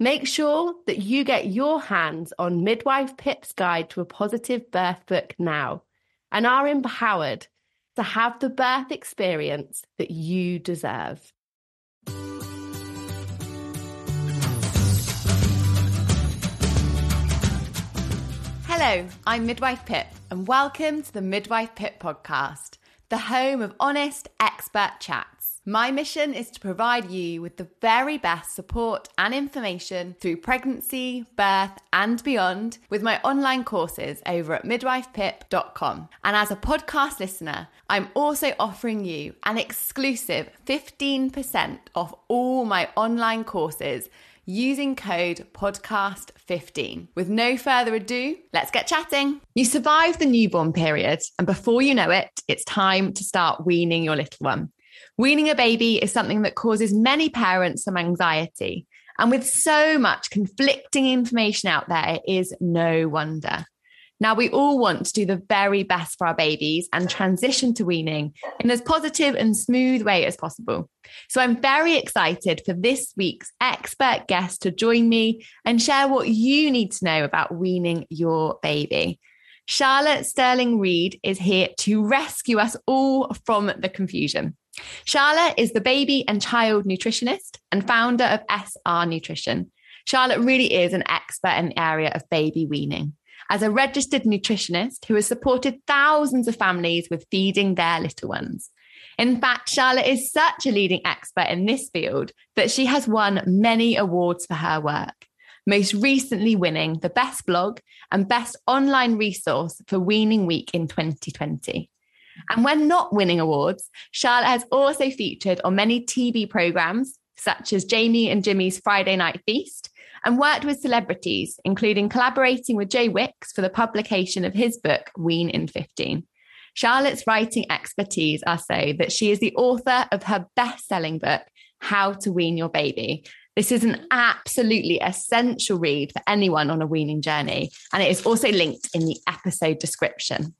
Make sure that you get your hands on Midwife Pip's Guide to a Positive Birth book now and are empowered to have the birth experience that you deserve. Hello, I'm Midwife Pip and welcome to the Midwife Pip podcast, the home of honest expert chat. My mission is to provide you with the very best support and information through pregnancy, birth, and beyond with my online courses over at midwifepip.com. And as a podcast listener, I'm also offering you an exclusive 15% off all my online courses using code podcast15. With no further ado, let's get chatting. You survived the newborn period, and before you know it, it's time to start weaning your little one. Weaning a baby is something that causes many parents some anxiety. And with so much conflicting information out there, it is no wonder. Now, we all want to do the very best for our babies and transition to weaning in as positive and smooth way as possible. So I'm very excited for this week's expert guest to join me and share what you need to know about weaning your baby. Charlotte Sterling-Reed is here to rescue us all from the confusion. Charlotte is the baby and child nutritionist and founder of SR Nutrition. Charlotte really is an expert in the area of baby weaning. As a registered nutritionist who has supported thousands of families with feeding their little ones. In fact, Charlotte is such a leading expert in this field that she has won many awards for her work, most recently winning the Best Blog and Best Online Resource for Weaning Week in 2020. And when not winning awards, Charlotte has also featured on many TV programmes, such as Jamie and Jimmy's Friday Night Feast, and worked with celebrities, including collaborating with Joe Wicks for the publication of his book, Wean in 15. Charlotte's writing expertise are so that she is the author of her best-selling book, How to Wean Your Baby. This is an absolutely essential read for anyone on a weaning journey, and it is also linked in the episode description.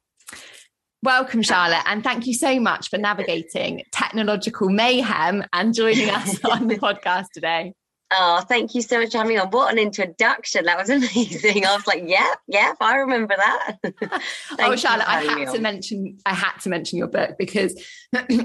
Welcome, Charlotte, and thank you so much for navigating technological mayhem and joining us on the podcast today. Oh, thank you so much for having me on. What an introduction. That was amazing. I was like, yep, I remember that. Oh, Charlotte, I had to mention your book because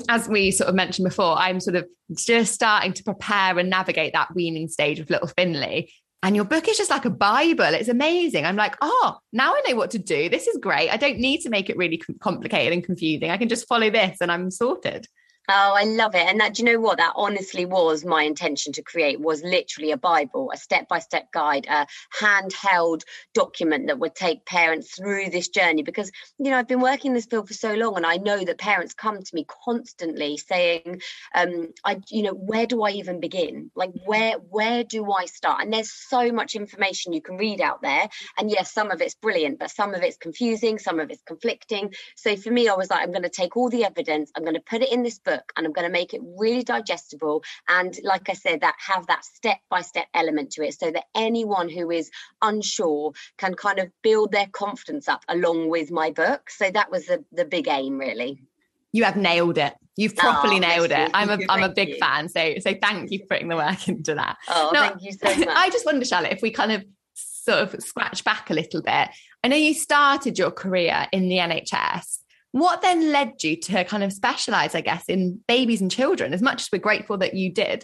as we sort of mentioned before, I'm sort of just starting to prepare and navigate that weaning stage with little Finley. And your book is just like a Bible. It's amazing. I'm like, oh, now I know what to do. This is great. I don't need to make it really complicated and confusing. I can just follow this and I'm sorted. Oh, I love it. And that, do you know what? That honestly was my intention to create, was literally a Bible, a step-by-step guide, a handheld document that would take parents through this journey. Because, you know, I've been working in this field for so long and I know that parents come to me constantly saying, where do I even begin? Like, where do I start? And there's so much information you can read out there. And yes, some of it's brilliant, but some of it's confusing, some of it's conflicting. So for me, I was like, I'm going to take all the evidence, I'm going to put it in this book, and I'm going to make it really digestible and, like I said, that have that step-by-step element to it so that anyone who is unsure can kind of build their confidence up along with my book. So that was the big aim, really. You have nailed it. You've properly nailed it. I'm a big fan. So thank you for putting the work into that. Oh, now, thank you so much. I just wonder, Charlotte, if we kind of sort of scratch back a little bit. I know you started your career in the NHS. What then led you to kind of specialise, I guess, in babies and children, as much as we're grateful that you did?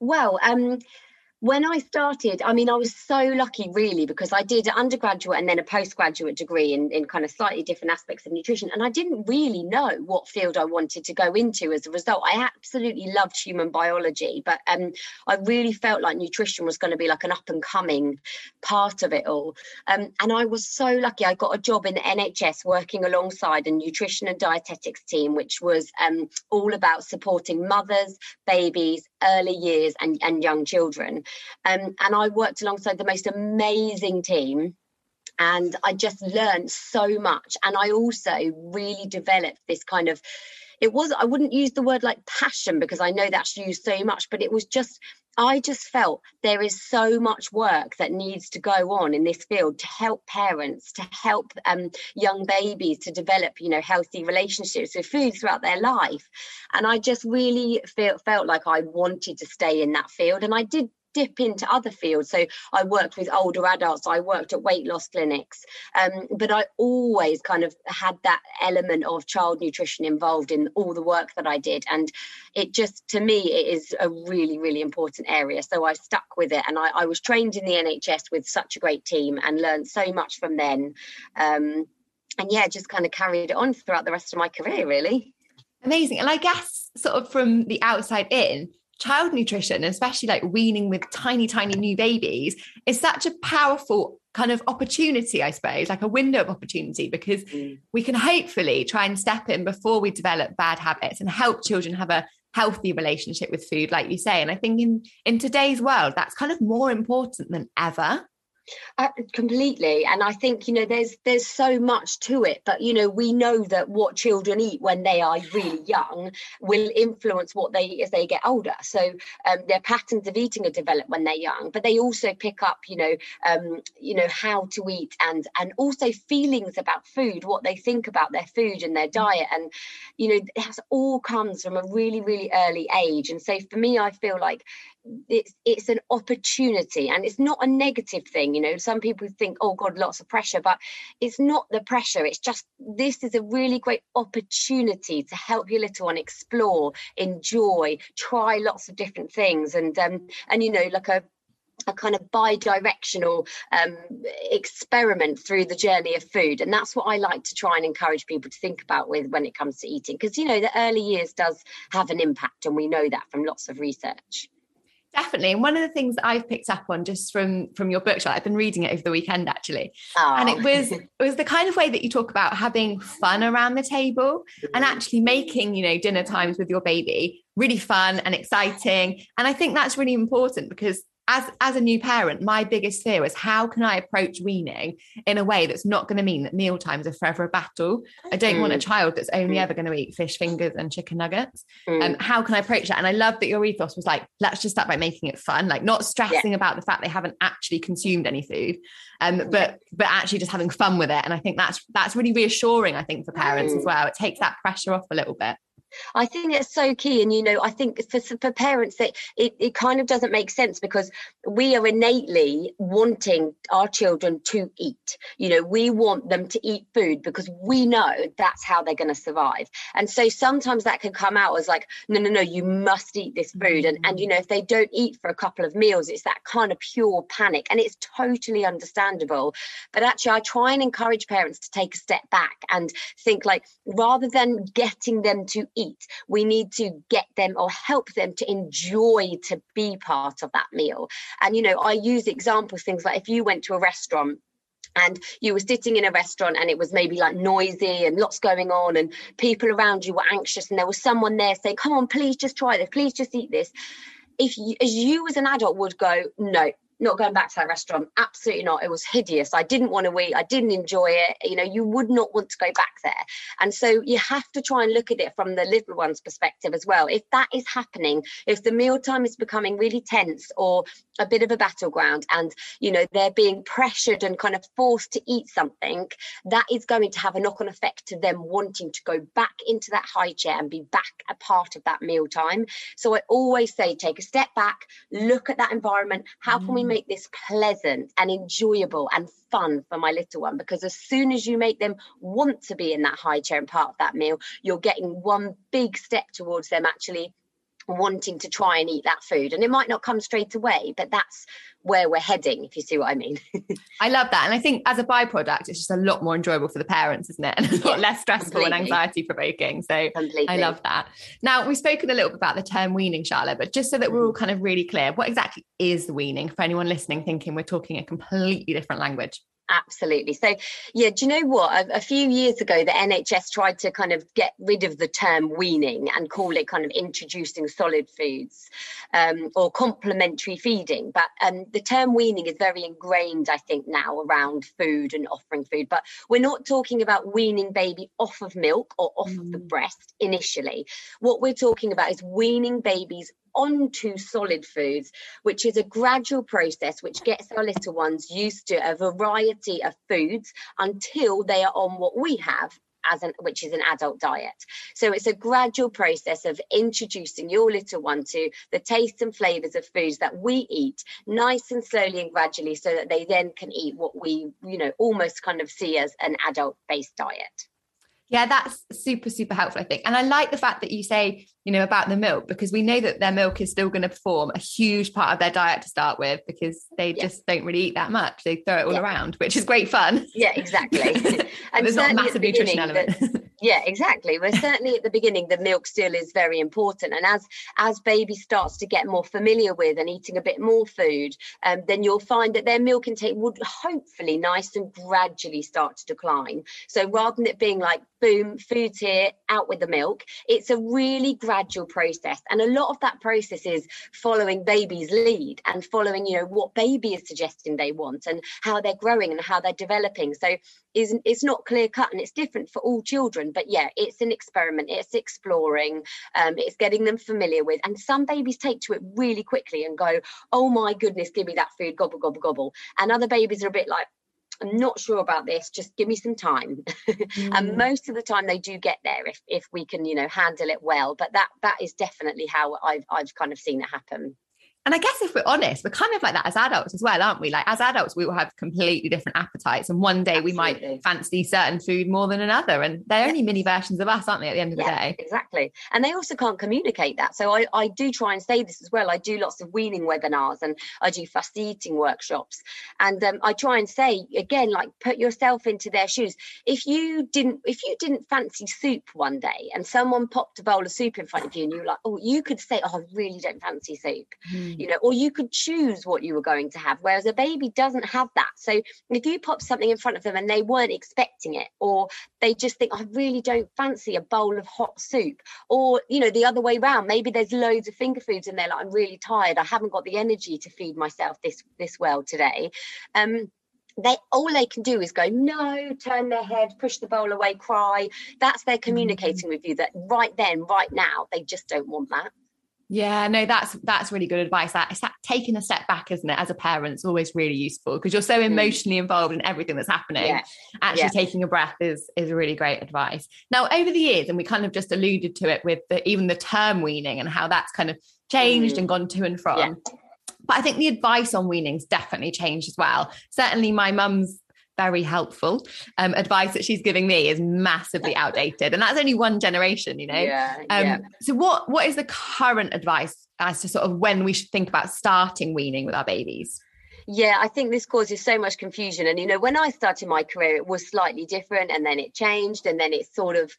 Well, When I started, I mean, I was so lucky, really, because I did an undergraduate and then a postgraduate degree in kind of slightly different aspects of nutrition. And I didn't really know what field I wanted to go into as a result. I absolutely loved human biology, but I really felt like nutrition was going to be like an up and coming part of it all. And I was so lucky. I got a job in the NHS working alongside a nutrition and dietetics team, which was all about supporting mothers, babies, early years and young children. And I worked alongside the most amazing team, and I just learned so much. And I also really developed this kind of, it was, I wouldn't use the word like passion, because I know that's used so much, but it was just, I just felt there is so much work that needs to go on in this field to help parents, to help young babies to develop, you know, healthy relationships with food throughout their life. And I just really felt like I wanted to stay in that field. And I did dip into other fields. So I worked with older adults, I worked at weight loss clinics, but I always kind of had that element of child nutrition involved in all the work that I did. And it just, to me, it is a really, really important area. So I stuck with it, and I was trained in the NHS with such a great team and learned so much from them. And yeah, just kind of carried it on throughout the rest of my career, really. Amazing. And I guess sort of from the outside in, child nutrition, especially like weaning with tiny, tiny new babies, is such a powerful kind of opportunity, I suppose, like a window of opportunity, because we can hopefully try and step in before we develop bad habits and help children have a healthy relationship with food, like you say. And I think in today's world, that's kind of more important than ever. Completely. And I think, you know, there's so much to it, but, you know, we know that what children eat when they are really young will influence what they eat as they get older. So their patterns of eating are developed when they're young, but they also pick up, you know, how to eat and also feelings about food, what they think about their food and their diet. And, you know, that all comes from a really, really early age. And so for me, I feel like it's an opportunity, and it's not a negative thing. You know, some people think, oh God, lots of pressure, but it's not the pressure. It's just, this is a really great opportunity to help your little one explore, enjoy, try lots of different things. And, you know, like a kind of bi-directional experiment through the journey of food. And that's what I like to try and encourage people to think about with when it comes to eating, because, you know, the early years does have an impact, and we know that from lots of research. Definitely. And one of the things that I've picked up on just from your book, I've been reading it over the weekend, actually. Aww. And it was the kind of way that you talk about having fun around the table and actually making, you know, dinner times with your baby really fun and exciting. And I think that's really important, because as a new parent, my biggest fear was, how can I approach weaning in a way that's not going to mean that meal times are forever a battle? I don't want a child that's only ever going to eat fish fingers and chicken nuggets. How can I approach that? And I love that your ethos was like, let's just start by making it fun, like not stressing about the fact they haven't actually consumed any food, but actually just having fun with it. And I think that's really reassuring, I think, for parents as well. It takes that pressure off a little bit. I think it's so key. And, you know, I think for parents that it kind of doesn't make sense, because we are innately wanting our children to eat. You know, we want them to eat food because we know that's how they're going to survive. And so sometimes that can come out as like, no, you must eat this food. And, you know, if they don't eat for a couple of meals, it's that kind of pure panic, and it's totally understandable. But actually, I try and encourage parents to take a step back and think, like, rather than getting them to eat, we need to get them or help them to enjoy to be part of that meal. And, you know, I use examples, things like if you went to a restaurant and you were sitting in a restaurant and it was maybe like noisy and lots going on and people around you were anxious, and there was someone there saying, come on, please just try this, please just eat this. If you, as you as an adult, would go, no, not going back to that restaurant. Absolutely not. It was hideous. I didn't want to eat. I didn't enjoy it. You know, you would not want to go back there. And so you have to try and look at it from the little one's perspective as well. If that is happening, if the mealtime is becoming really tense or a bit of a battleground, and, you know, they're being pressured and kind of forced to eat something, that is going to have a knock-on effect to them wanting to go back into that high chair and be back a part of that mealtime. So I always say, take a step back, look at that environment. How can we make this pleasant and enjoyable and fun for my little one? Because as soon as you make them want to be in that high chair and part of that meal, you're getting one big step towards them actually wanting to try and eat that food. And it might not come straight away, but that's where we're heading, if you see what I mean. I love that. And I think as a byproduct, it's just a lot more enjoyable for the parents, isn't it? And a lot less stressful and anxiety provoking. So completely. I love that. Now, we've spoken a little bit about the term weaning, Charlotte, but just so that we're all kind of really clear, what exactly is the weaning for anyone listening, thinking we're talking a completely different language? Absolutely. So, yeah, do you know what? A few years ago, the NHS tried to kind of get rid of the term weaning and call it kind of introducing solid foods or complementary feeding. But the term weaning is very ingrained, I think, now around food and offering food. But we're not talking about weaning baby off of milk or off of the breast initially. What we're talking about is weaning babies onto solid foods, which is a gradual process which gets our little ones used to a variety of foods until they are on what we have which is an adult diet. So it's a gradual process of introducing your little one to the tastes and flavours of foods that we eat, nice and slowly and gradually, so that they then can eat what we, you know, almost kind of see as an adult-based diet. Yeah, that's super, super helpful, I think. And I like the fact that you say, you know, about the milk, because we know that their milk is still going to form a huge part of their diet to start with, because they just don't really eat that much. They throw it all around, which is great fun. Yeah, exactly. And there's not a massive nutrition element. Yeah, exactly. Well, certainly at the beginning, the milk still is very important. And as baby starts to get more familiar with and eating a bit more food, then you'll find that their milk intake would hopefully nice and gradually start to decline. So rather than it being like, boom, food's here, out with the milk, it's a really gradual process. And a lot of that process is following baby's lead and following, you know, what baby is suggesting they want and how they're growing and how they're developing. So it's not clear cut, and it's different for all children. But yeah, it's an experiment. It's exploring. It's getting them familiar with. And some babies take to it really quickly and go, oh, my goodness, give me that food, gobble, gobble, gobble. And other babies are a bit like, I'm not sure about this, just give me some time. And most of the time they do get there if we can, you know, handle it well. But that is definitely how I've kind of seen it happen. And I guess if we're honest, we're kind of like that as adults as well, aren't we? Like as adults, we will have completely different appetites. And one day we might fancy certain food more than another. And they're only mini versions of us, aren't they, at the end of the day? Exactly. And they also can't communicate that. So I do try and say this as well. I do lots of weaning webinars and I do fussy eating workshops. And I try and say, again, like put yourself into their shoes. If you didn't fancy soup one day and someone popped a bowl of soup in front of you and you were like, oh, you could say, oh, I really don't fancy soup. You know, or you could choose what you were going to have, whereas a baby doesn't have that. So if you pop something in front of them and they weren't expecting it, or they just think, I really don't fancy a bowl of hot soup, or, you know, the other way around, maybe there's loads of finger foods and they're like, I'm really tired. I haven't got the energy to feed myself this well today. All they can do is go, no, turn their head, push the bowl away, cry. That's their communicating with you that right then, right now, they just don't want that. Yeah, no, that's really good advice. It's that taking a step back, isn't it? As a parent, it's always really useful because you're so emotionally involved in everything that's happening. Yeah. Actually taking a breath is really great advice. Now, over the years, and we kind of just alluded to it with even the term weaning and how that's kind of changed and gone to and from. Yeah. But I think the advice on weaning's definitely changed as well. Certainly my mum's very helpful advice that she's giving me is massively outdated, and that's only one generation, you know. So what is the current advice as to sort of when we should think about starting weaning with our babies? Yeah, I think this causes so much confusion. And, you know, when I started my career, it was slightly different, and then it changed, and then it sort of,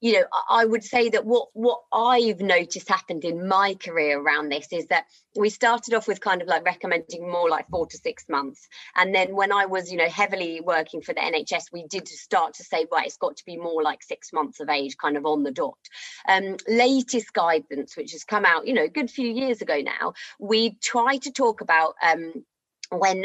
you know, I would say that what I've noticed happened in my career around this is that we started off with kind of like recommending more like 4 to 6 months. And then when I was, you know, heavily working for the NHS, we did start to say, right, it's got to be more like 6 months of age, kind of on the dot. Latest guidance, which has come out, you know, a good few years ago now, we try to talk about when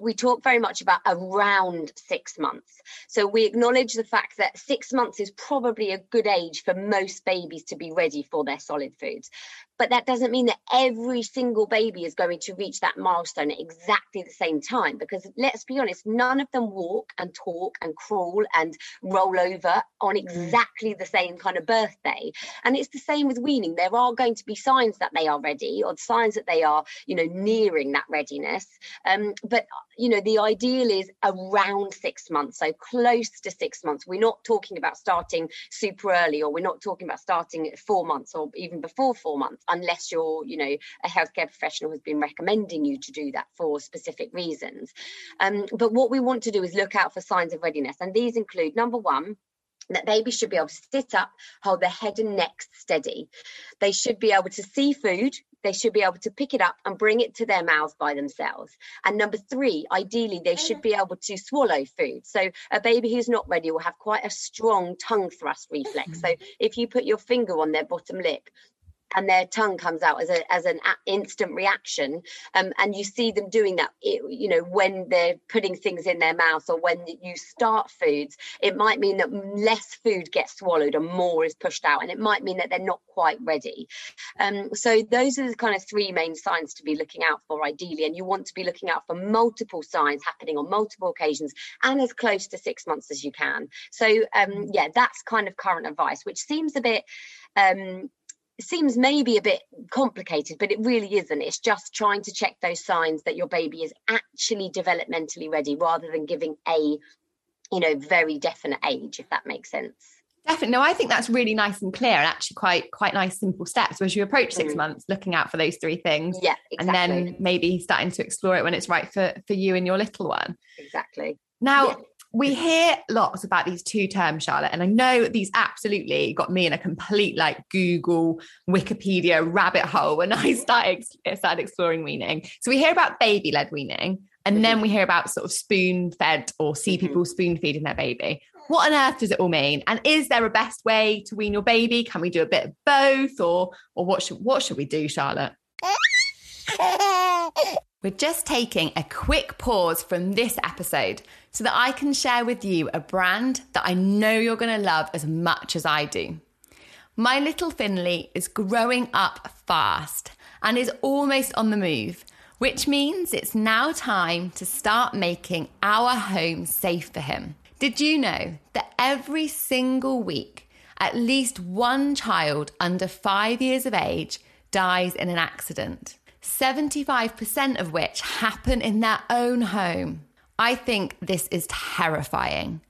we talk very much about around 6 months. So we acknowledge the fact that 6 months is probably a good age for most babies to be ready for their solid foods. But that doesn't mean that every single baby is going to reach that milestone at exactly the same time, because let's be honest, none of them walk and talk and crawl and roll over on exactly the same kind of birthday. And it's the same with weaning. There are going to be signs that they are ready, or signs that they are, you know, nearing that readiness. But, you know, the ideal is around 6 months, so close to 6 months. We're not talking about starting super early, or we're not talking about starting at 4 months or even before 4 months. unless you're, you know, a healthcare professional has been recommending you to do that for specific reasons. But what we want to do is look out for signs of readiness. And these include, number one, that babies should be able to sit up, hold their head and neck steady. They should be able to see food. They should be able to pick it up and bring it to their mouths by themselves. And number three, ideally, they should be able to swallow food. So a baby who's not ready will have quite a strong tongue thrust reflex. So if you put your finger on their bottom lip, and their tongue comes out as an instant reaction. And you see them doing that, you know, when they're putting things in their mouth or when you start foods, it might mean that less food gets swallowed and more is pushed out. And it might mean that they're not quite ready. So those are the kind of three main signs to be looking out for ideally. And you want to be looking out for multiple signs happening on multiple occasions and as close to 6 months as you can. So that's kind of current advice, which seems a bit... seems maybe a bit complicated, but it really isn't. It's just trying to check those signs that your baby is actually developmentally ready rather than giving a, you know, very definite age, if that makes sense. Definitely. No, I think that's really nice and clear and actually quite nice, simple steps as you approach 6 months, looking out for those three things. Yeah, exactly. And then maybe starting to explore it when it's right for you and your little one. Exactly. Now, we hear lots about these two terms, Charlotte, and I know these absolutely got me in a complete like Google, Wikipedia rabbit hole when I started exploring weaning. So we hear about baby-led weaning, and then we hear about sort of spoon-fed or see people spoon-feeding their baby. What on earth does it all mean? And is there a best way to wean your baby? Can we do a bit of both, or what should we do, Charlotte? We're just taking a quick pause from this episode so that I can share with you a brand that I know you're going to love as much as I do. My little Finley is growing up fast and is almost on the move, which means it's now time to start making our home safe for him. Did you know that every single week, at least one child under 5 years of age dies in an accident? 75% of which happen in their own home. I think this is terrifying.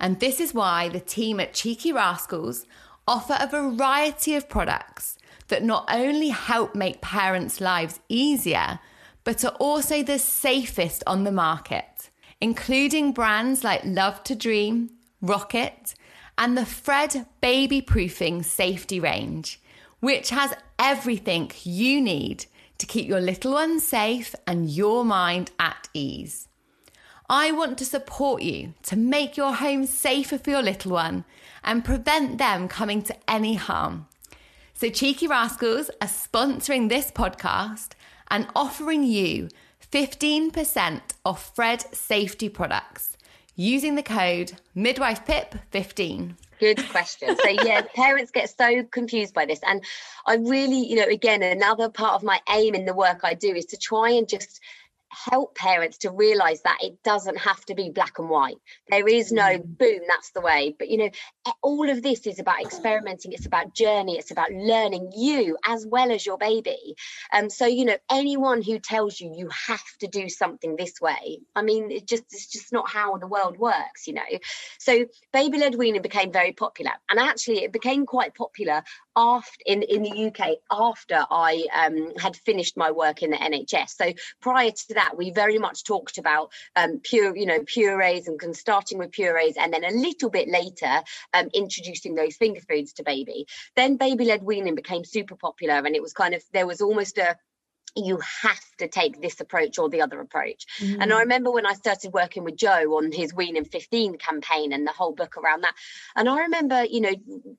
And this is why the team at Cheeky Rascals offer a variety of products that not only help make parents' lives easier, but are also the safest on the market, including brands like Love to Dream, Rocket, and the Fred Baby Proofing Safety Range, which has everything you need to keep your little one safe and your mind at ease. I want to support you to make your home safer for your little one and prevent them coming to any harm. So Cheeky Rascals are sponsoring this podcast and offering you 15% off Fred safety products using the code MidwifePip15. Good question. So yeah, parents get so confused by this. And I really, you know, again, another part of my aim in the work I do is to try and just help parents to realize that it doesn't have to be black and white. There is no boom, that's the way. But, you know, all of this is about experimenting. It's about journey. It's about learning you as well as your baby. So, you know, anyone who tells you you have to do something this way, I mean, it's just not how the world works, you know. So baby-led weaning became very popular. And actually, it became quite popular after in the UK after I had finished my work in the NHS. So prior to that, we very much talked about purees and starting with purees, and then a little bit later introducing those finger foods to baby. Then baby-led weaning became super popular, and it was kind of, there was almost a, you have to take this approach or the other approach. And I remember when I started working with Joe on his Wean in 15 campaign and the whole book around that. And I remember, you know,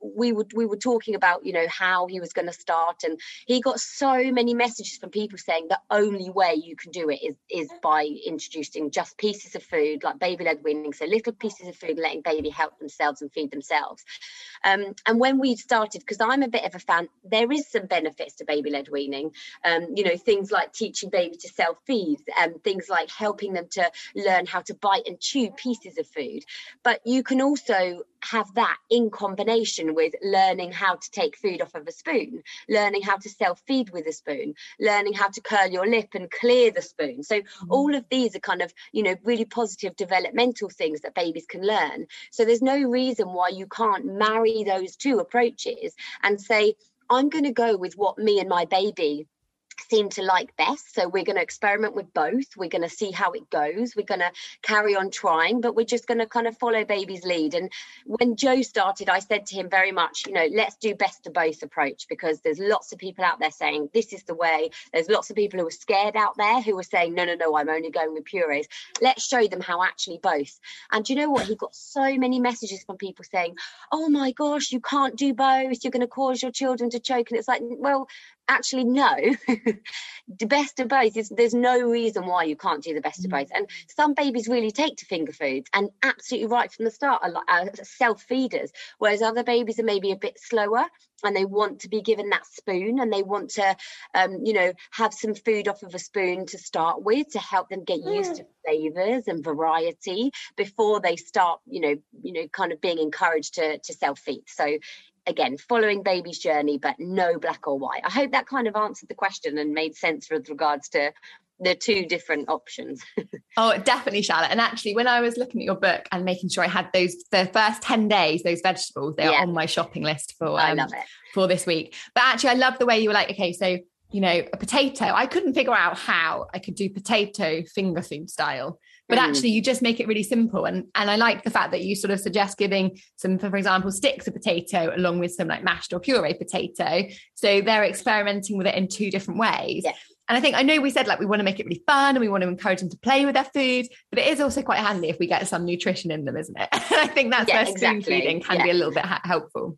we were talking about, you know, how he was going to start, and he got so many messages from people saying the only way you can do it is by introducing just pieces of food, like baby-led weaning, so little pieces of food, letting baby help themselves and feed themselves. And when we started, because I'm a bit of a fan, there is some benefits to baby-led weaning, you know, things like teaching baby to self-feed and things like helping them to learn how to bite and chew pieces of food. But you can also have that in combination with learning how to take food off of a spoon, learning how to self-feed with a spoon, learning how to curl your lip and clear the spoon. So all of these are kind of, you know, really positive developmental things that babies can learn. So there's no reason why you can't marry those two approaches and say, I'm going to go with what me and my baby seem to like best. So we're going to experiment with both. We're going to see how it goes. We're going to carry on trying, but we're just going to kind of follow baby's lead. And when Joe started, I said to him very much, you know, let's do best of both approach, because there's lots of people out there saying this is the way. There's lots of people who are scared out there who are saying, no, I'm only going with purees. Let's show them how actually both. And you know what? He got so many messages from people saying, oh my gosh, you can't do both. You're going to cause your children to choke. And it's like, well, actually, no. The best of both is, there's no reason why you can't do the best of both. And some babies really take to finger foods, and absolutely right from the start are self-feeders, whereas other babies are maybe a bit slower and they want to be given that spoon, and they want to have some food off of a spoon to start with, to help them get used to flavors and variety before they start kind of being encouraged to self-feed. So again, following baby's journey, but no black or white. I hope that kind of answered the question and made sense with regards to the two different options. Oh, definitely, Charlotte. And actually, when I was looking at your book and making sure I had the first 10 days, those vegetables, they're on my shopping list for this week. But actually, I love the way you were like, okay, so, a potato, I couldn't figure out how I could do potato finger food style. But actually, you just make it really simple. And I like the fact that you sort of suggest giving some, for example, sticks of potato along with some like mashed or puree potato. So they're experimenting with it in two different ways. Yeah. And I think, I know we said like we want to make it really fun and we want to encourage them to play with their food, but it is also quite handy if we get some nutrition in them, isn't it? I think that's where spoon feeding can be a little bit helpful.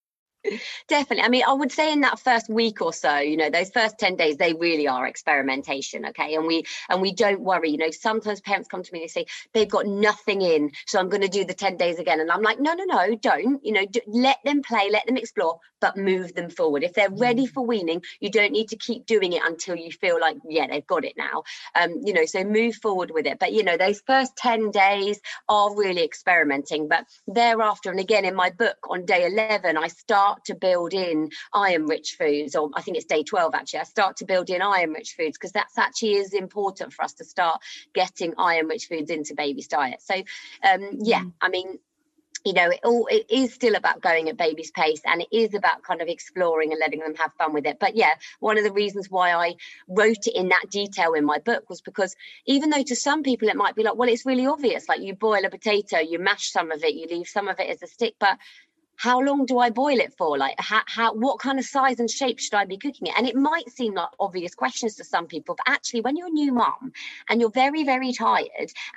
Definitely. I mean, I would say in that first week or so, those first 10 days, they really are experimentation. Okay. And we don't worry. Sometimes parents come to me and they say, they've got nothing in, so I'm going to do the 10 days again. And I'm like, no, don't, let them play, let them explore, but move them forward. If they're ready for weaning, you don't need to keep doing it until you feel like, they've got it now. So move forward with it. But, those first 10 days are really experimenting, but thereafter, and again, in my book on day 11, I start to build in iron-rich foods, or I think it's day 12, actually, I start to build in iron-rich foods, because that's actually is important for us to start getting iron-rich foods into baby's diet. So, I mean, it is still about going at baby's pace, and it is about kind of exploring and letting them have fun with it. But one of the reasons why I wrote it in that detail in my book was because, even though to some people it might be like, well, it's really obvious, like you boil a potato, you mash some of it, you leave some of it as a stick, but how long do I boil it for? Like, how, what kind of size and shape should I be cooking it? And it might seem like obvious questions to some people, but actually, when you're a new mum and you're very, very tired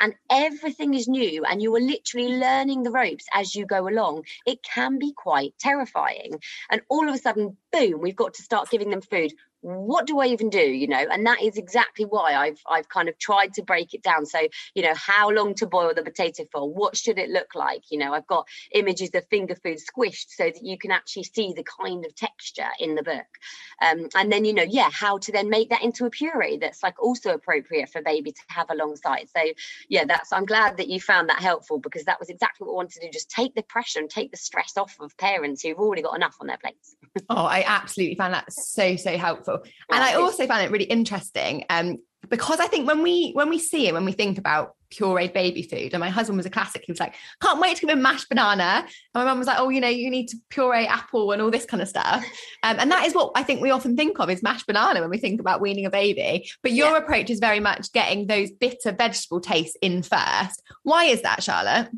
and everything is new and you are literally learning the ropes as you go along, it can be quite terrifying. And all of a sudden, boom, we've got to start giving them food. What do I even do? And that is exactly why I've kind of tried to break it down. So, how long to boil the potato for? What should it look like? I've got images of finger food squished so that you can actually see the kind of texture in the book. And then, how to then make that into a puree that's like also appropriate for baby to have alongside. So I'm glad that you found that helpful, because that was exactly what I wanted to do. Just take the pressure and take the stress off of parents who've already got enough on their plates. Oh, I absolutely found that so helpful. And I also found it really interesting because I think when we see and when we think about pureed baby food, and my husband was a classic, he was like, can't wait to give him mashed banana, and my mum was like, oh, you need to puree apple and all this kind of stuff, and that is what I think we often think of is mashed banana when we think about weaning a baby, but your approach is very much getting those bitter vegetable tastes in first. Why is that, Charlotte?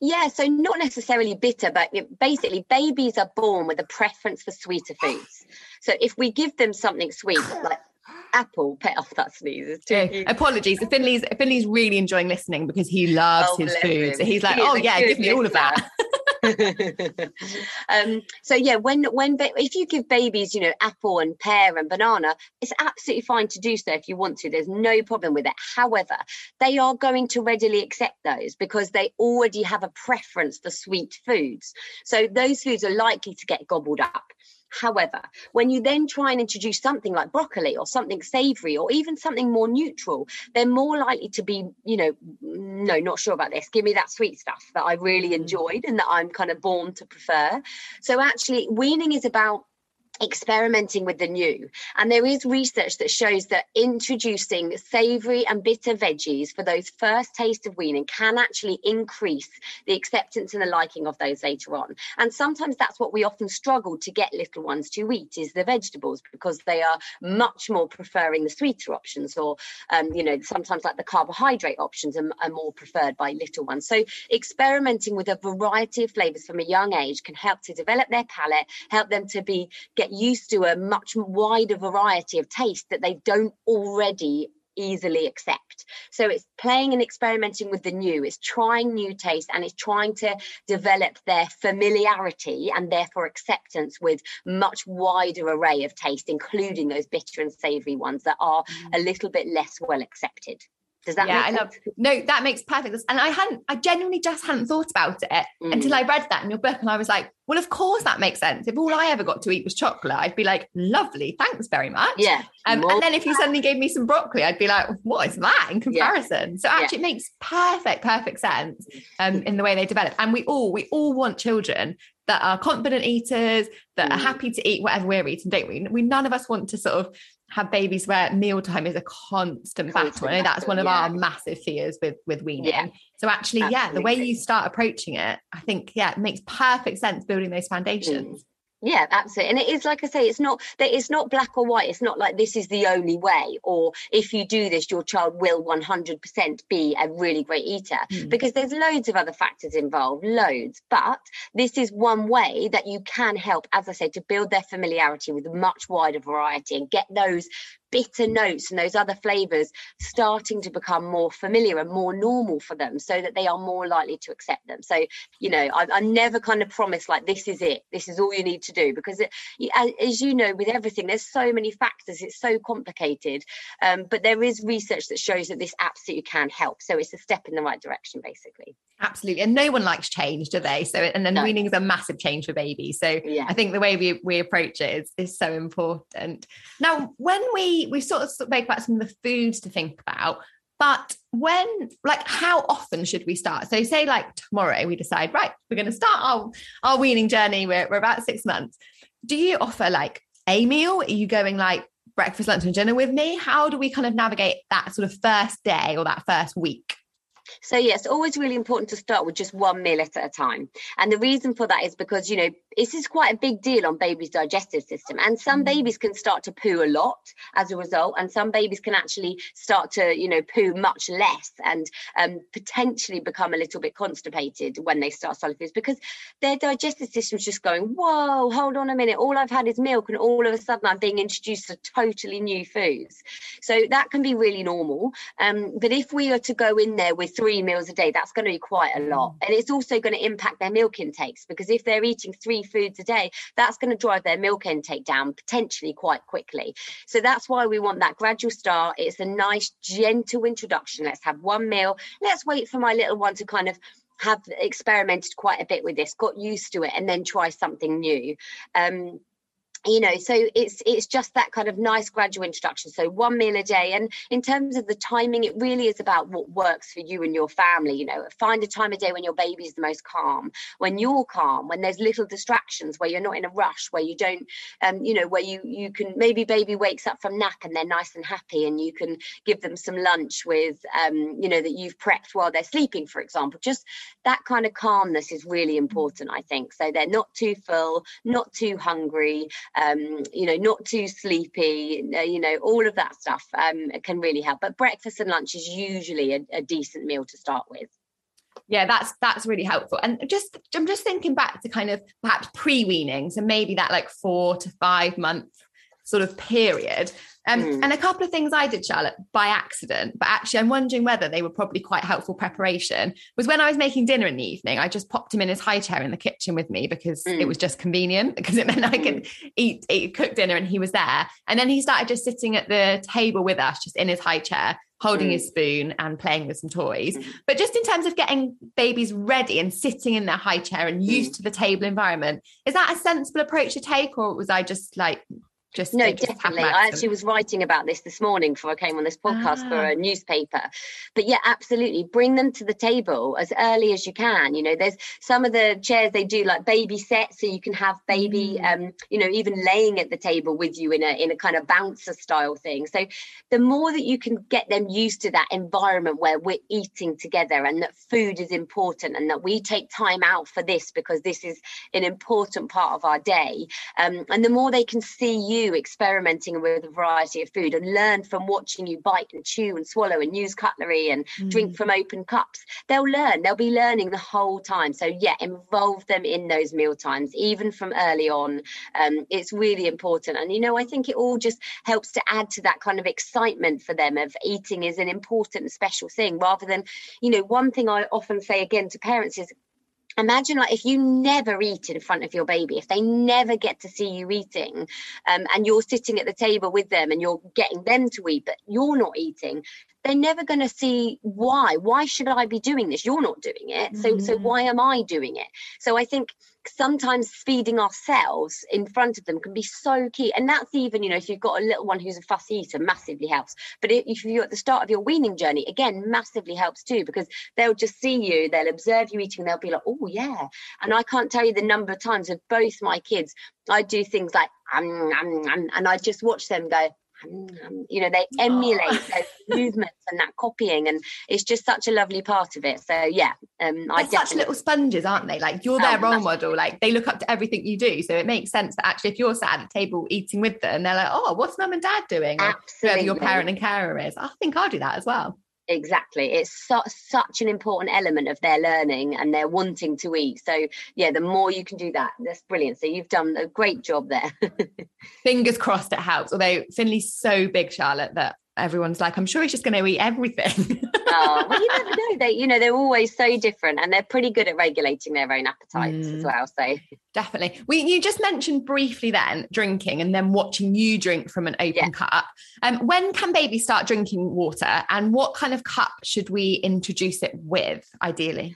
Yeah, so not necessarily bitter, but basically babies are born with a preference for sweeter foods. So if we give them something sweet, like apple, pet off that sneezes too. Yeah. Apologies. Finley's really enjoying listening because he loves his food. So he's like, give me all of that. If you give babies apple and pear and banana, it's absolutely fine to do so if you want to. There's no problem with it. However, they are going to readily accept those because they already have a preference for sweet foods, so those foods are likely to get gobbled up. However, when you then try and introduce something like broccoli or something savory or even something more neutral, they're more likely to be, you know, no, not sure about this. Give me that sweet stuff that I really enjoyed and that I'm kind of born to prefer. So actually, weaning is about experimenting with the new. And there is research that shows that introducing savory and bitter veggies for those first taste of weaning can actually increase the acceptance and the liking of those later on. And sometimes that's what we often struggle to get little ones to eat, is the vegetables, because they are much more preferring the sweeter options, or you know, sometimes like the carbohydrate options are more preferred by little ones. So experimenting with a variety of flavors from a young age can help to develop their palate, help them to get used to a much wider variety of taste that they don't already easily accept. So it's playing and experimenting with the new, it's trying new tastes, and it's trying to develop their familiarity and therefore acceptance with much wider array of taste, including those bitter and savory ones that are a little bit less well accepted. Does that make sense? No, that makes perfect sense. And I genuinely just hadn't thought about it until I read that in your book. And I was like, well, of course that makes sense. If all I ever got to eat was chocolate, I'd be like, lovely, thanks very much. Yeah. And then if you suddenly gave me some broccoli, I'd be like, what is that in comparison? Yeah. So actually it makes perfect sense in the way they develop. And we all want children that are confident eaters, that are happy to eat whatever we're eating, don't we? We none of us want to sort of have babies where mealtime is a constant battle. I know that's one of our massive fears with weaning. Yeah. So actually, the way you start approaching it, I think, it makes perfect sense building those foundations. Yeah, absolutely. And it is, like I say, it's not black or white. It's not like this is the only way, or if you do this, your child will 100% be a really great eater, because there's loads of other factors involved, loads. But this is one way that you can help, as I say, to build their familiarity with a much wider variety and get those bitter notes and those other flavors starting to become more familiar and more normal for them, so that they are more likely to accept them. So, you know, I never kind of promise like, this is it, this is all you need to do, because as you know, with everything, there's so many factors, it's so complicated, but there is research that shows that this absolutely can help. So it's a step in the right direction, basically. Absolutely. And no one likes change, do they? So, and then weaning is a massive change for babies. So I think the way we approach it is so important. Now, when we sort of spoke about some of the foods to think about, but when, like, how often should we start? So say like tomorrow we decide, right, we're going to start our weaning journey. We're about 6 months. Do you offer like a meal? Are you going like breakfast, lunch and dinner with me? How do we kind of navigate that sort of first day or that first week? So, it's always really important to start with just one meal at a time. And the reason for that is because, you know, this is quite a big deal on babies' digestive system. And some babies can start to poo a lot as a result. And some babies can actually start to, you know, poo much less and potentially become a little bit constipated when they start solid foods, because their digestive system is just going, whoa, hold on a minute. All I've had is milk, and all of a sudden I'm being introduced to totally new foods. So that can be really normal. But if we are to go in there with 3 meals a day, that's going to be quite a lot. And it's also going to impact their milk intakes, because if they're eating 3 foods a day, that's going to drive their milk intake down potentially quite quickly. So that's why we want that gradual start. It's a nice, gentle introduction. Let's have 1 meal. Let's wait for my little one to kind of have experimented quite a bit with this, got used to it, and then try something new. You know, so it's just that kind of nice gradual introduction. So 1 meal a day. And in terms of the timing, it really is about what works for you and your family. You know, find a time of day when your baby is the most calm, when you're calm, when there's little distractions, where you're not in a rush, where you don't, you know, where you can, maybe baby wakes up from nap and they're nice and happy, and you can give them some lunch with, you know, that you've prepped while they're sleeping, for example. Just that kind of calmness is really important, I think. So they're not too full, not too hungry, you know, not too sleepy, you know, all of that stuff can really help. But breakfast and lunch is usually a decent meal to start with. Yeah, that's really helpful. And I'm just thinking back to kind of perhaps pre-weaning, so maybe that like 4 to 5 month sort of period. And a couple of things I did, Charlotte, by accident, but actually I'm wondering whether they were probably quite helpful preparation, was when I was making dinner in the evening, I just popped him in his high chair in the kitchen with me, because it was just convenient, because it meant I could cook dinner and he was there. And then he started just sitting at the table with us, just in his high chair, holding his spoon and playing with some toys. But just in terms of getting babies ready and sitting in their high chair and used to the table environment, is that a sensible approach to take, or was I just like... No, definitely. I actually was writing about this morning before I came on this podcast for a newspaper. But yeah, absolutely. Bring them to the table as early as you can. You know, there's some of the chairs they do like baby sets, so you can have baby, you know, even laying at the table with you in a kind of bouncer style thing. So the more that you can get them used to that environment where we're eating together and that food is important and that we take time out for this because this is an important part of our day. And the more they can see you experimenting with a variety of food and learn from watching you bite and chew and swallow and use cutlery and drink from open cups, they'll be learning the whole time. So yeah, involve them in those meal times even from early on. It's really important, and you know, I think it all just helps to add to that kind of excitement for them of eating is an important and special thing, rather than, you know, one thing I often say again to parents is, imagine like if you never eat in front of your baby, if they never get to see you eating, and you're sitting at the table with them and you're getting them to eat, but you're not eating, they're never going to see why should I be doing this? You're not doing it. So why am I doing it? So I think sometimes feeding ourselves in front of them can be so key. And that's even, you know, if you've got a little one who's a fussy eater, massively helps. But if you're at the start of your weaning journey, again, massively helps too, because they'll just see you, they'll observe you eating, they'll be like, oh yeah. And I can't tell you the number of times with both my kids, I do things like, and I just watch them go, you know, they emulate those movements and that copying, and it's just such a lovely part of it. So yeah, they're such little sponges, aren't they? Like you're their role model, like they look up to everything you do, so it makes sense that actually if you're sat at the table eating with them, they're like, oh, what's mum and dad doing? Absolutely. Whoever your parent and carer is, I think I'll do that as well. Exactly. It's such an important element of their learning and their wanting to eat. So yeah, the more you can do that, that's brilliant. So you've done a great job there. Fingers crossed it helps. Although Finley's so big, Charlotte, that everyone's like, I'm sure he's just going to eat everything. Oh, well, you never know. They're always so different, and they're pretty good at regulating their own appetites as well. So definitely. You just mentioned briefly then drinking and then watching you drink from an open cup. When can babies start drinking water, and what kind of cup should we introduce it with, ideally?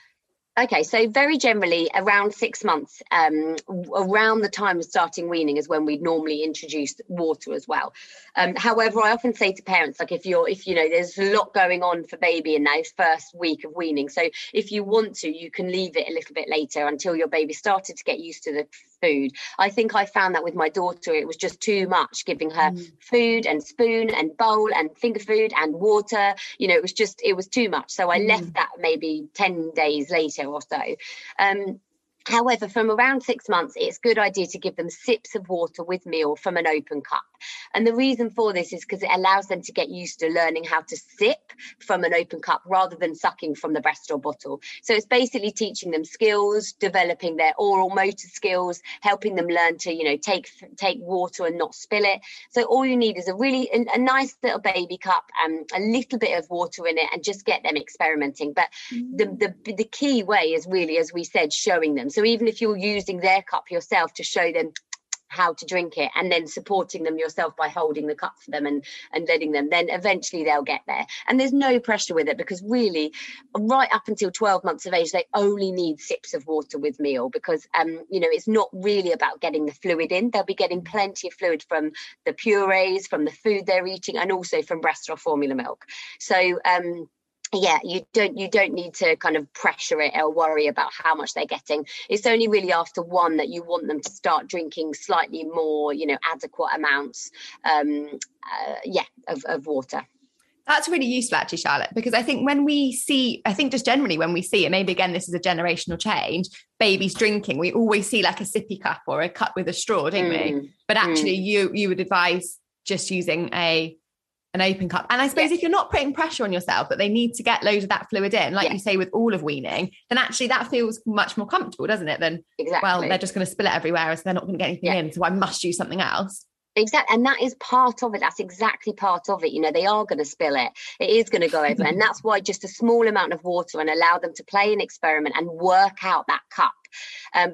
Okay, so very generally around 6 months, around the time of starting weaning is when we'd normally introduce water as well. However, I often say to parents, like if you know, there's a lot going on for baby in those first week of weaning. So if you want to, you can leave it a little bit later until your baby started to get used to the food. I think I found that with my daughter, it was just too much giving her food and spoon and bowl and finger food and water. You know, it was too much. So I left that maybe 10 days later or so. However, from around 6 months, it's a good idea to give them sips of water with meal from an open cup. And the reason for this is because it allows them to get used to learning how to sip from an open cup rather than sucking from the breast or bottle. So it's basically teaching them skills, developing their oral motor skills, helping them learn to, you know, take water and not spill it. So all you need is a nice little baby cup and a little bit of water in it, and just get them experimenting. But the key way is really, as we said, showing them. So even if you're using their cup yourself, to show them how to drink it, and then supporting them yourself by holding the cup for them and letting them, then eventually they'll get there. And there's no pressure with it, because really right up until 12 months of age, they only need sips of water with meal, because you know, it's not really about getting the fluid in. They'll be getting plenty of fluid from the purees, from the food they're eating, and also from breast or formula milk. So yeah, you don't need to kind of pressure it or worry about how much they're getting. It's only really after one that you want them to start drinking slightly more, you know, adequate amounts of water. That's really useful actually, Charlotte, because I think just generally when we see, and maybe again, this is a generational change, babies drinking, we always see like a sippy cup or a cup with a straw, don't we? But actually you would advise just using an open cup. And I suppose if you're not putting pressure on yourself that they need to get loads of that fluid in, like you say with all of weaning, then actually that feels much more comfortable, doesn't it? Then well, they're just going to spill it everywhere, so they're not going to get anything in, so I must use something else. Exactly. And that is part of it. That's exactly part of it. You know, they are going to spill it. It is going to go over. And that's why just a small amount of water, and allow them to play and experiment and work out that cup.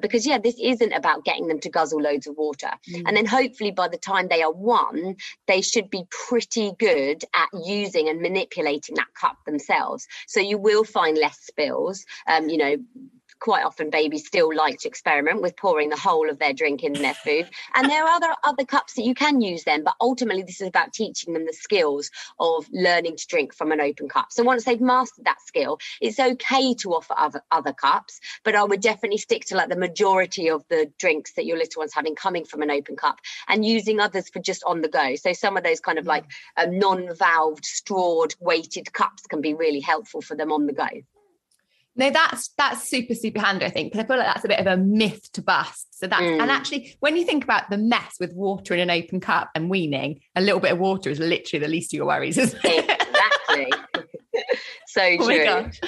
because this isn't about getting them to guzzle loads of water. And then hopefully by the time they are one, they should be pretty good at using and manipulating that cup themselves. So you will find less spills. Quite often babies still like to experiment with pouring the whole of their drink in their food. And there are other cups that you can use then, but ultimately this is about teaching them the skills of learning to drink from an open cup. So once they've mastered that skill, it's okay to offer other cups, but I would definitely stick to like the majority of the drinks that your little one's having coming from an open cup and using others for just on the go. So some of those kind of like non-valved, strawed, weighted cups can be really helpful for them on the go. No, that's super, super handy, I think, because I feel like that's a bit of a myth to bust. So that's, and actually, when you think about the mess with water in an open cup and weaning, a little bit of water is literally the least of your worries, isn't it? Exactly. So true. Oh my gosh.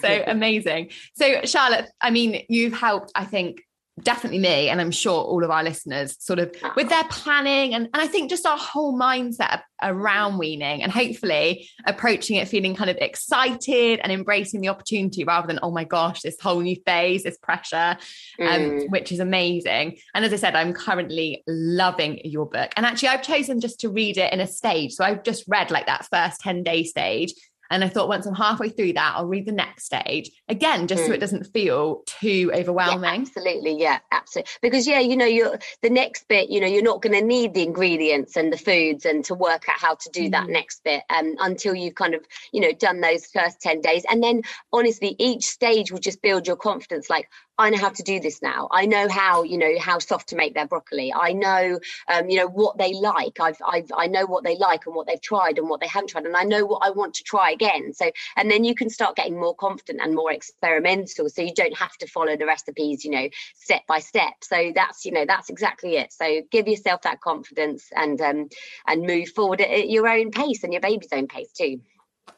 So amazing. So Charlotte, I mean, you've helped, I think, definitely me, and I'm sure all of our listeners sort of with their planning and I think just our whole mindset around weaning, and hopefully approaching it feeling kind of excited and embracing the opportunity rather than, oh my gosh, this whole new phase, this pressure, which is amazing. And as I said, I'm currently loving your book, and actually I've chosen just to read it in a stage. So I've just read like that first 10-day stage, and I thought once I'm halfway through that, I'll read the next stage again, just so it doesn't feel too overwhelming. Yeah, absolutely. Yeah, absolutely. Because, you're the next bit, you're not going to need the ingredients and the foods and to work out how to do that next bit until you've kind of, done those first 10 days. And then honestly, each stage will just build your confidence. Like, I know how to do this now. I know how soft to make their broccoli. I know, what they like. I know what they like and what they've tried and what they haven't tried. And I know what I want to try again. So, and then you can start getting more confident and more experimental. So you don't have to follow the recipes, step by step. So that's, that's exactly it. So give yourself that confidence and move forward at your own pace and your baby's own pace too.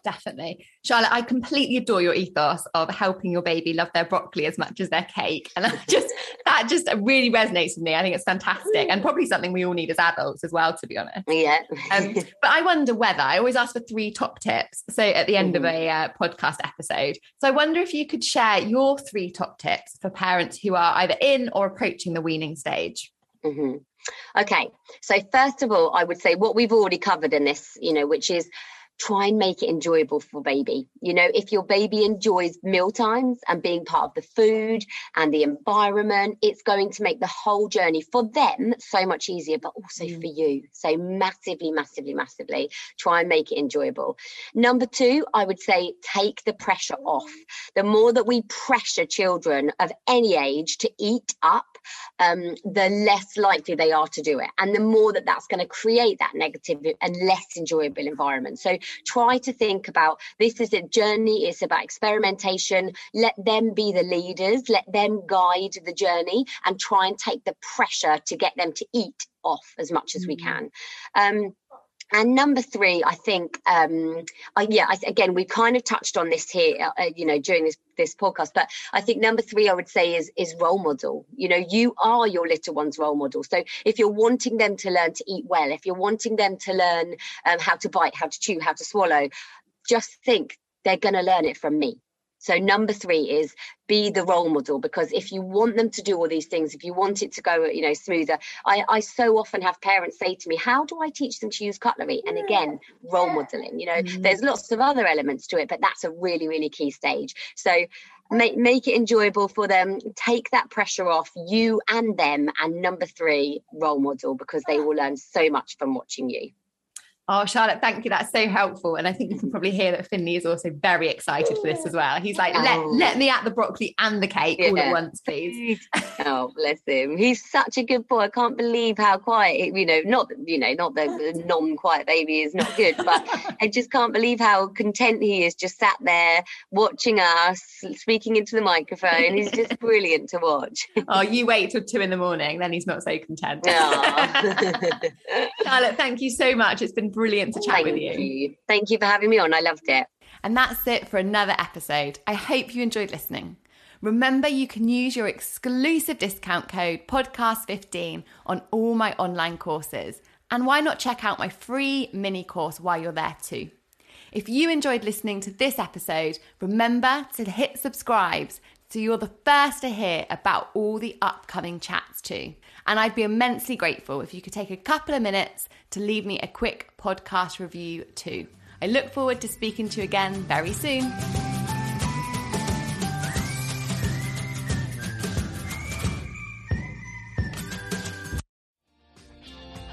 Definitely. Charlotte, I completely adore your ethos of helping your baby love their broccoli as much as their cake. And that just really resonates with me. I think it's fantastic, and probably something we all need as adults as well, to be honest. Yeah. But I wonder whether, I always ask for 3 top tips, so at the end of a podcast episode. So I wonder if you could share your 3 top tips for parents who are either in or approaching the weaning stage. Okay. So first of all, I would say what we've already covered in this, which is, try and make it enjoyable for baby. If your baby enjoys meal times and being part of the food and the environment, it's going to make the whole journey for them so much easier, but also for you. So massively, massively, massively try and make it enjoyable. Number 2, I would say take the pressure off. The more that we pressure children of any age to eat up, the less likely they are to do it. And the more that's going to create that negative and less enjoyable environment. So try to think about, this is a journey, it's about experimentation. Let them be the leaders, let them guide the journey, and try and take the pressure to get them to eat off as much as we can. And number 3, I think, again, we kind of touched on this here, during this podcast, but I think number 3, I would say is role model. You are your little one's role model. So if you're wanting them to learn to eat well, if you're wanting them to learn how to bite, how to chew, how to swallow, just think they're going to learn it from me. So number 3 is be the role model, because if you want them to do all these things, if you want it to go, smoother, I so often have parents say to me, how do I teach them to use cutlery? And again, role modeling, there's lots of other elements to it, but that's a really, really key stage. So make it enjoyable for them. Take that pressure off you and them. And number 3, role model, because they will learn so much from watching you. Oh, Charlotte, thank you. That's so helpful. And I think you can probably hear that Finley is also very excited for this as well. He's like, let me at the broccoli and the cake all at once, please. Oh, bless him. He's such a good boy. I can't believe how quiet, not the non-quiet baby is not good, but I just can't believe how content he is, just sat there watching us, speaking into the microphone. He's just brilliant to watch. Oh, you wait till 2 a.m, then he's not so content. Charlotte, thank you so much. It's been brilliant to chat with you. Thank you for having me on. I loved it. And that's it for another episode. I hope you enjoyed listening. Remember, you can use your exclusive discount code podcast15 on all my online courses. And why not check out my free mini course while you're there too? If you enjoyed listening to this episode, remember to hit subscribe, so you're the first to hear about all the upcoming chats too. And I'd be immensely grateful if you could take a couple of minutes to leave me a quick podcast review too. I look forward to speaking to you again very soon.